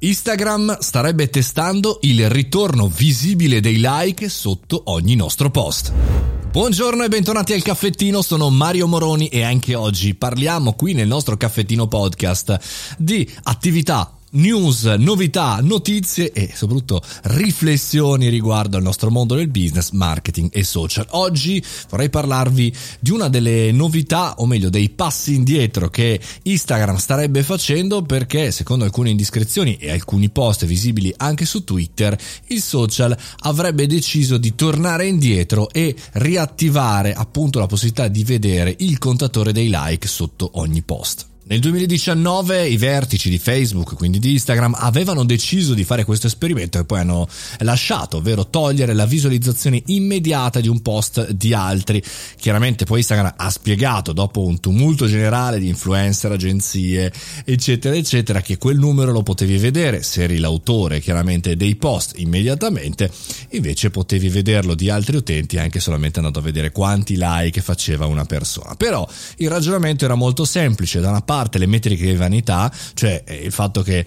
Instagram starebbe testando il ritorno visibile dei like sotto ogni nostro post. Buongiorno e bentornati al caffettino, sono Mario Moroni e anche oggi parliamo qui nel nostro caffettino podcast di attività, news, novità, notizie e soprattutto riflessioni riguardo al nostro mondo del business, marketing e social. Oggi vorrei parlarvi di una delle novità, o meglio dei passi indietro che Instagram starebbe facendo, perché secondo alcune indiscrezioni e alcuni post visibili anche su Twitter, il social avrebbe deciso di tornare indietro e riattivare appunto la possibilità di vedere il contatore dei like sotto ogni post. Nel 2019 i vertici di Facebook, quindi di Instagram, avevano deciso di fare questo esperimento che poi hanno lasciato, ovvero togliere la visualizzazione immediata di un post di altri. Chiaramente poi Instagram ha spiegato, dopo un tumulto generale di influencer, agenzie, eccetera, eccetera, che quel numero lo potevi vedere se eri l'autore, chiaramente, dei post immediatamente, invece potevi vederlo di altri utenti anche solamente andando a vedere quanti like faceva una persona. Però il ragionamento era molto semplice: da una parte le metriche di vanità, cioè il fatto che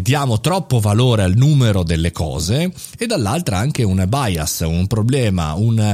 diamo troppo valore al numero delle cose, e dall'altra anche un bias, un problema, un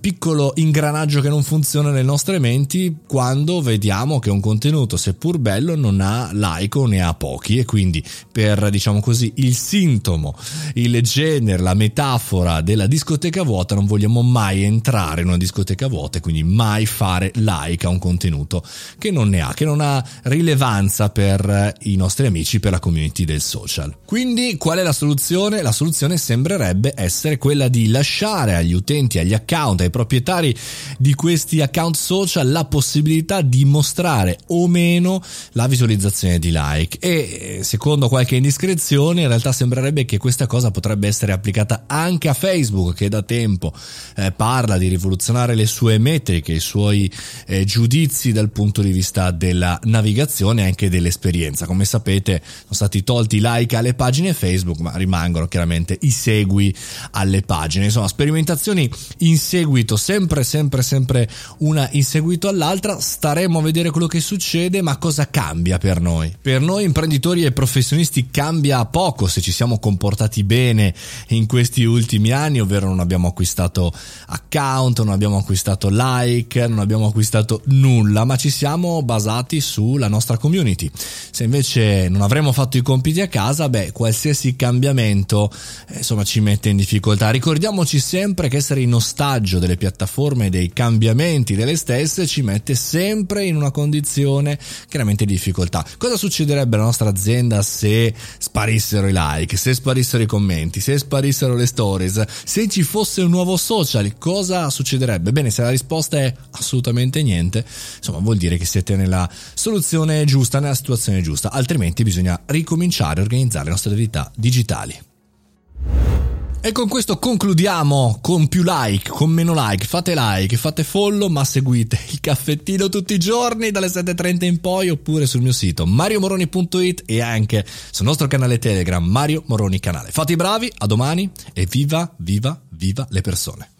piccolo ingranaggio che non funziona nelle nostre menti quando vediamo che un contenuto, seppur bello, non ha like o ne ha pochi. E quindi, per, diciamo così, il sintomo, il genere, la metafora della discoteca vuota, non vogliamo mai entrare in una discoteca vuota e quindi mai fare like a un contenuto che non ne ha, che non ha rilevanza per i nostri amici, per la community del social. Quindi qual è la soluzione? La soluzione sembrerebbe essere quella di lasciare agli utenti, agli account, ai proprietari di questi account social la possibilità di mostrare o meno la visualizzazione di like, e secondo qualche indiscrezione in realtà sembrerebbe che questa cosa potrebbe essere applicata anche a Facebook, che da tempo parla di rivoluzionare le sue metriche, i suoi giudizi dal punto di vista della navigazione e anche dell'esperienza. Come sapete, sono stati tolti i like alle pagine Facebook, ma rimangono chiaramente i segui alle pagine. Insomma, sperimentazioni in seguito, sempre una in seguito all'altra. Staremo a vedere quello che succede, ma cosa cambia per noi? Per noi imprenditori e professionisti cambia poco se ci siamo comportati bene in questi ultimi anni, ovvero non abbiamo acquistato account, non abbiamo acquistato like, non abbiamo acquistato nulla, ma ci siamo basati sulla nostra community. Se invece non avremo fatto i compiti a casa, qualsiasi cambiamento ci mette in difficoltà. Ricordiamoci sempre che essere in ostaggio delle piattaforme, dei cambiamenti delle stesse, ci mette sempre in una condizione chiaramente di difficoltà. Cosa succederebbe alla nostra azienda se sparissero i like, se sparissero i commenti, se sparissero le stories, se ci fosse un nuovo social? Cosa succederebbe? Bene, se la risposta è assolutamente niente, vuol dire che siete nella soluzione giusta, nella situazione giusta, altrimenti bisogna ricominciare a organizzare le nostre attività digitali. E con questo concludiamo con più like, con meno like, fate follow, ma seguite il caffettino tutti i giorni dalle 7:30 in poi, oppure sul mio sito mariomoroni.it e anche sul nostro canale Telegram Mario Moroni Canale. Fate i bravi, a domani e viva le persone.